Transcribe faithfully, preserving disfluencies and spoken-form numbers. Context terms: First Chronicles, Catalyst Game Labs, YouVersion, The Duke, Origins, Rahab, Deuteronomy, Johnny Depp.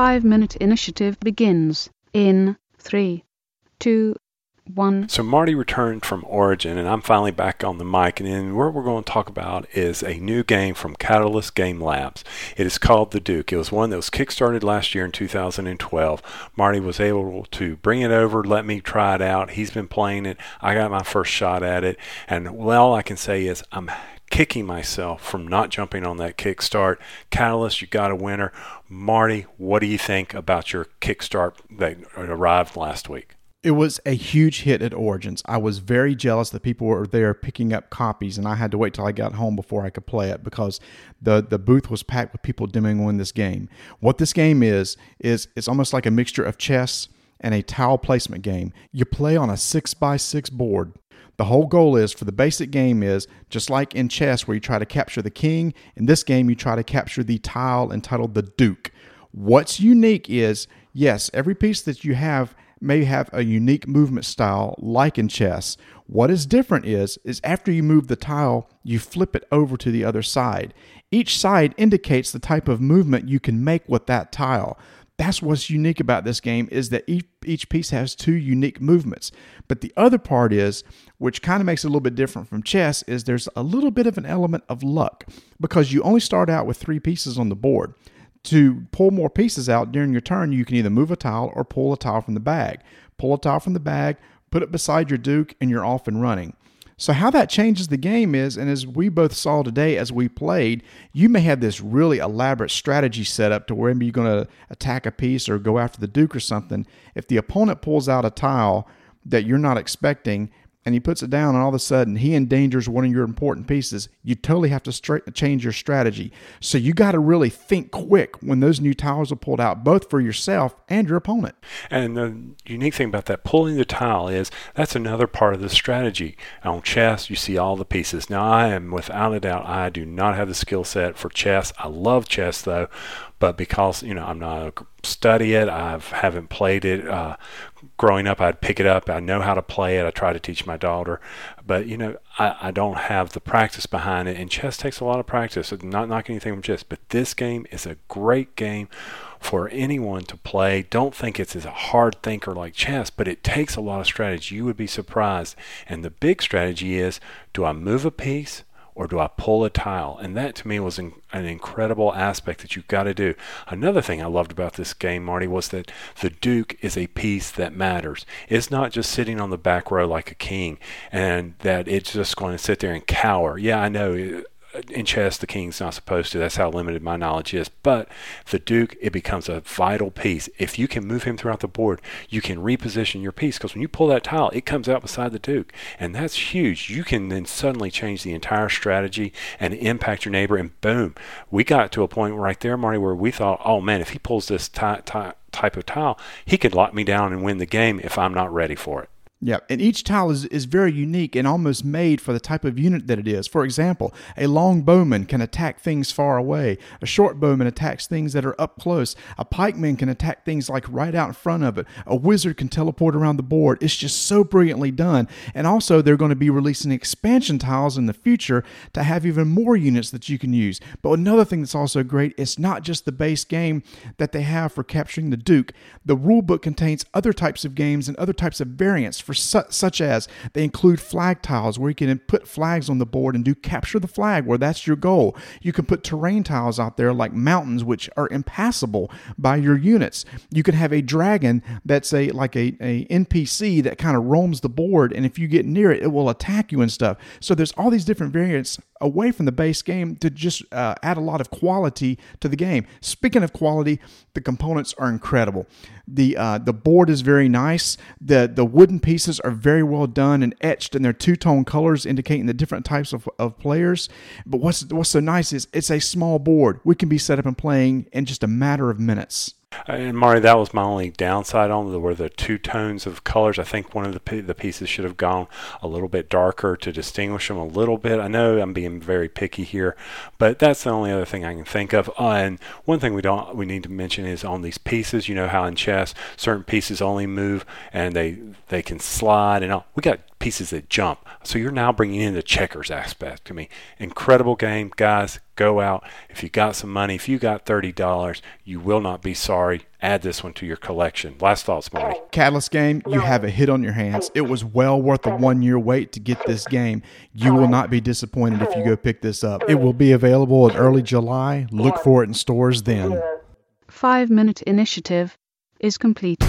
five-minute initiative begins in three, two, one. So Marty returned from Origin, and I'm finally back on the mic, and then what we're going to talk about is a new game from Catalyst Game Labs. It is called The Duke. It was one that was kickstarted last year in two thousand twelve. Marty was able to bring it over, let me try it out. He's been playing it. I got my first shot at it, and well, all I can say is I'm kicking myself from not jumping on that Kickstart. Catalyst, you got a winner. Marty, what do you think about your Kickstart that arrived last week? It was a huge hit at Origins. I was very jealous that people were there picking up copies, and I had to wait till I got home before I could play it because the, the booth was packed with people demoing this game. What this game is, is it's almost like a mixture of chess and a tile placement game. You play on a six by six board. The whole goal is, for the basic game is, just like in chess where you try to capture the king, in this game you try to capture the tile entitled the Duke. What's unique is, yes, every piece that you have may have a unique movement style like in chess. What is different is, is after you move the tile, you flip it over to the other side. Each side indicates the type of movement you can make with that tile. That's what's unique about this game, is that each, each piece has two unique movements. But the other part is, which kind of makes it a little bit different from chess, is there's a little bit of an element of luck because you only start out with three pieces on the board. To pull more pieces out during your turn, you can either move a tile or pull a tile from the bag. Pull a tile from the bag, put it beside your Duke, and you're off and running. So how that changes the game is, and as we both saw today as we played, you may have this really elaborate strategy set up to where maybe you're going to attack a piece or go after the Duke or something. If the opponent pulls out a tile that you're not expecting and he puts it down and all of a sudden he endangers one of your important pieces, you totally have to straight, change your strategy. So you got to really think quick when those new tiles are pulled out, both for yourself and your opponent. And the unique thing about that pulling the tile is that's another part of the strategy. On chess, you see all the pieces. Now, I am without a doubt, I do not have the skill set for chess. I love chess, though, but because, you know, I'm not a study it, I haven't played it. Uh, growing up, I'd pick it up. I know how to play it. I try to teach my daughter, but, you know, I, I don't have the practice behind it. And chess takes a lot of practice. It's not knocking anything from chess, but this game is a great game for anyone to play. Don't think it's as a hard thinker like chess, but it takes a lot of strategy. You would be surprised. And the big strategy is, do I move a piece or do I pull a tile? And that to me was an incredible aspect that you've got to do. Another thing I loved about this game, Marty, was that the Duke is a piece that matters. It's not just sitting on the back row like a king and that it's just going to sit there and cower. Yeah, I know. In chess, the king's not supposed to. That's how limited my knowledge is. But the Duke, it becomes a vital piece. If you can move him throughout the board, you can reposition your piece because when you pull that tile, it comes out beside the Duke. And that's huge. You can then suddenly change the entire strategy and impact your neighbor. And boom, we got to a point right there, Marty, where we thought, oh, man, if he pulls this ty- ty- type of tile, he could lock me down and win the game if I'm not ready for it. Yeah, and each tile is, is very unique and almost made for the type of unit that it is. For example, a long bowman can attack things far away. A short bowman attacks things that are up close. A pikeman can attack things like right out in front of it. A wizard can teleport around the board. It's just so brilliantly done. And also, they're going to be releasing expansion tiles in the future to have even more units that you can use. But another thing that's also great, it's not just the base game that they have for capturing the Duke. The rulebook contains other types of games and other types of variants for For su- such as they include flag tiles where you can put flags on the board and do capture the flag where that's your goal. You can put terrain tiles out there like mountains, which are impassable by your units. You can have a dragon that's a like a, a N P C that kind of roams the board, and if you get near it, it will attack you and stuff. So there's all these different variants away from the base game to just uh, add a lot of quality to the game. Speaking of quality, the components are incredible. The uh, the board is very nice. The the wooden piece are very well done and etched in their two-tone colors, indicating the different types of, of players. But what's what's so nice is it's a small board. We can be set up and playing in just a matter of minutes. And Mari, that was my only downside on there were the two tones of colors. I think one of the the pieces should have gone a little bit darker to distinguish them a little bit. I know I'm being very picky here, but that's the only other thing I can think of. Uh, and one thing we don't we need to mention is on these pieces. You know how in chess certain pieces only move and they they can slide and all. We got pieces that jump. So you're now bringing in the checkers aspect to me. Incredible game, guys. Go out. If you got some money, if you got thirty dollars, you will not be sorry. Add this one to your collection. Last thoughts, Marty. Catalyst game, you have a hit on your hands. It was well worth the one-year wait to get this game. You will not be disappointed if you go pick this up. It will be available in early July. Look for it in stores then. Five-minute initiative is complete.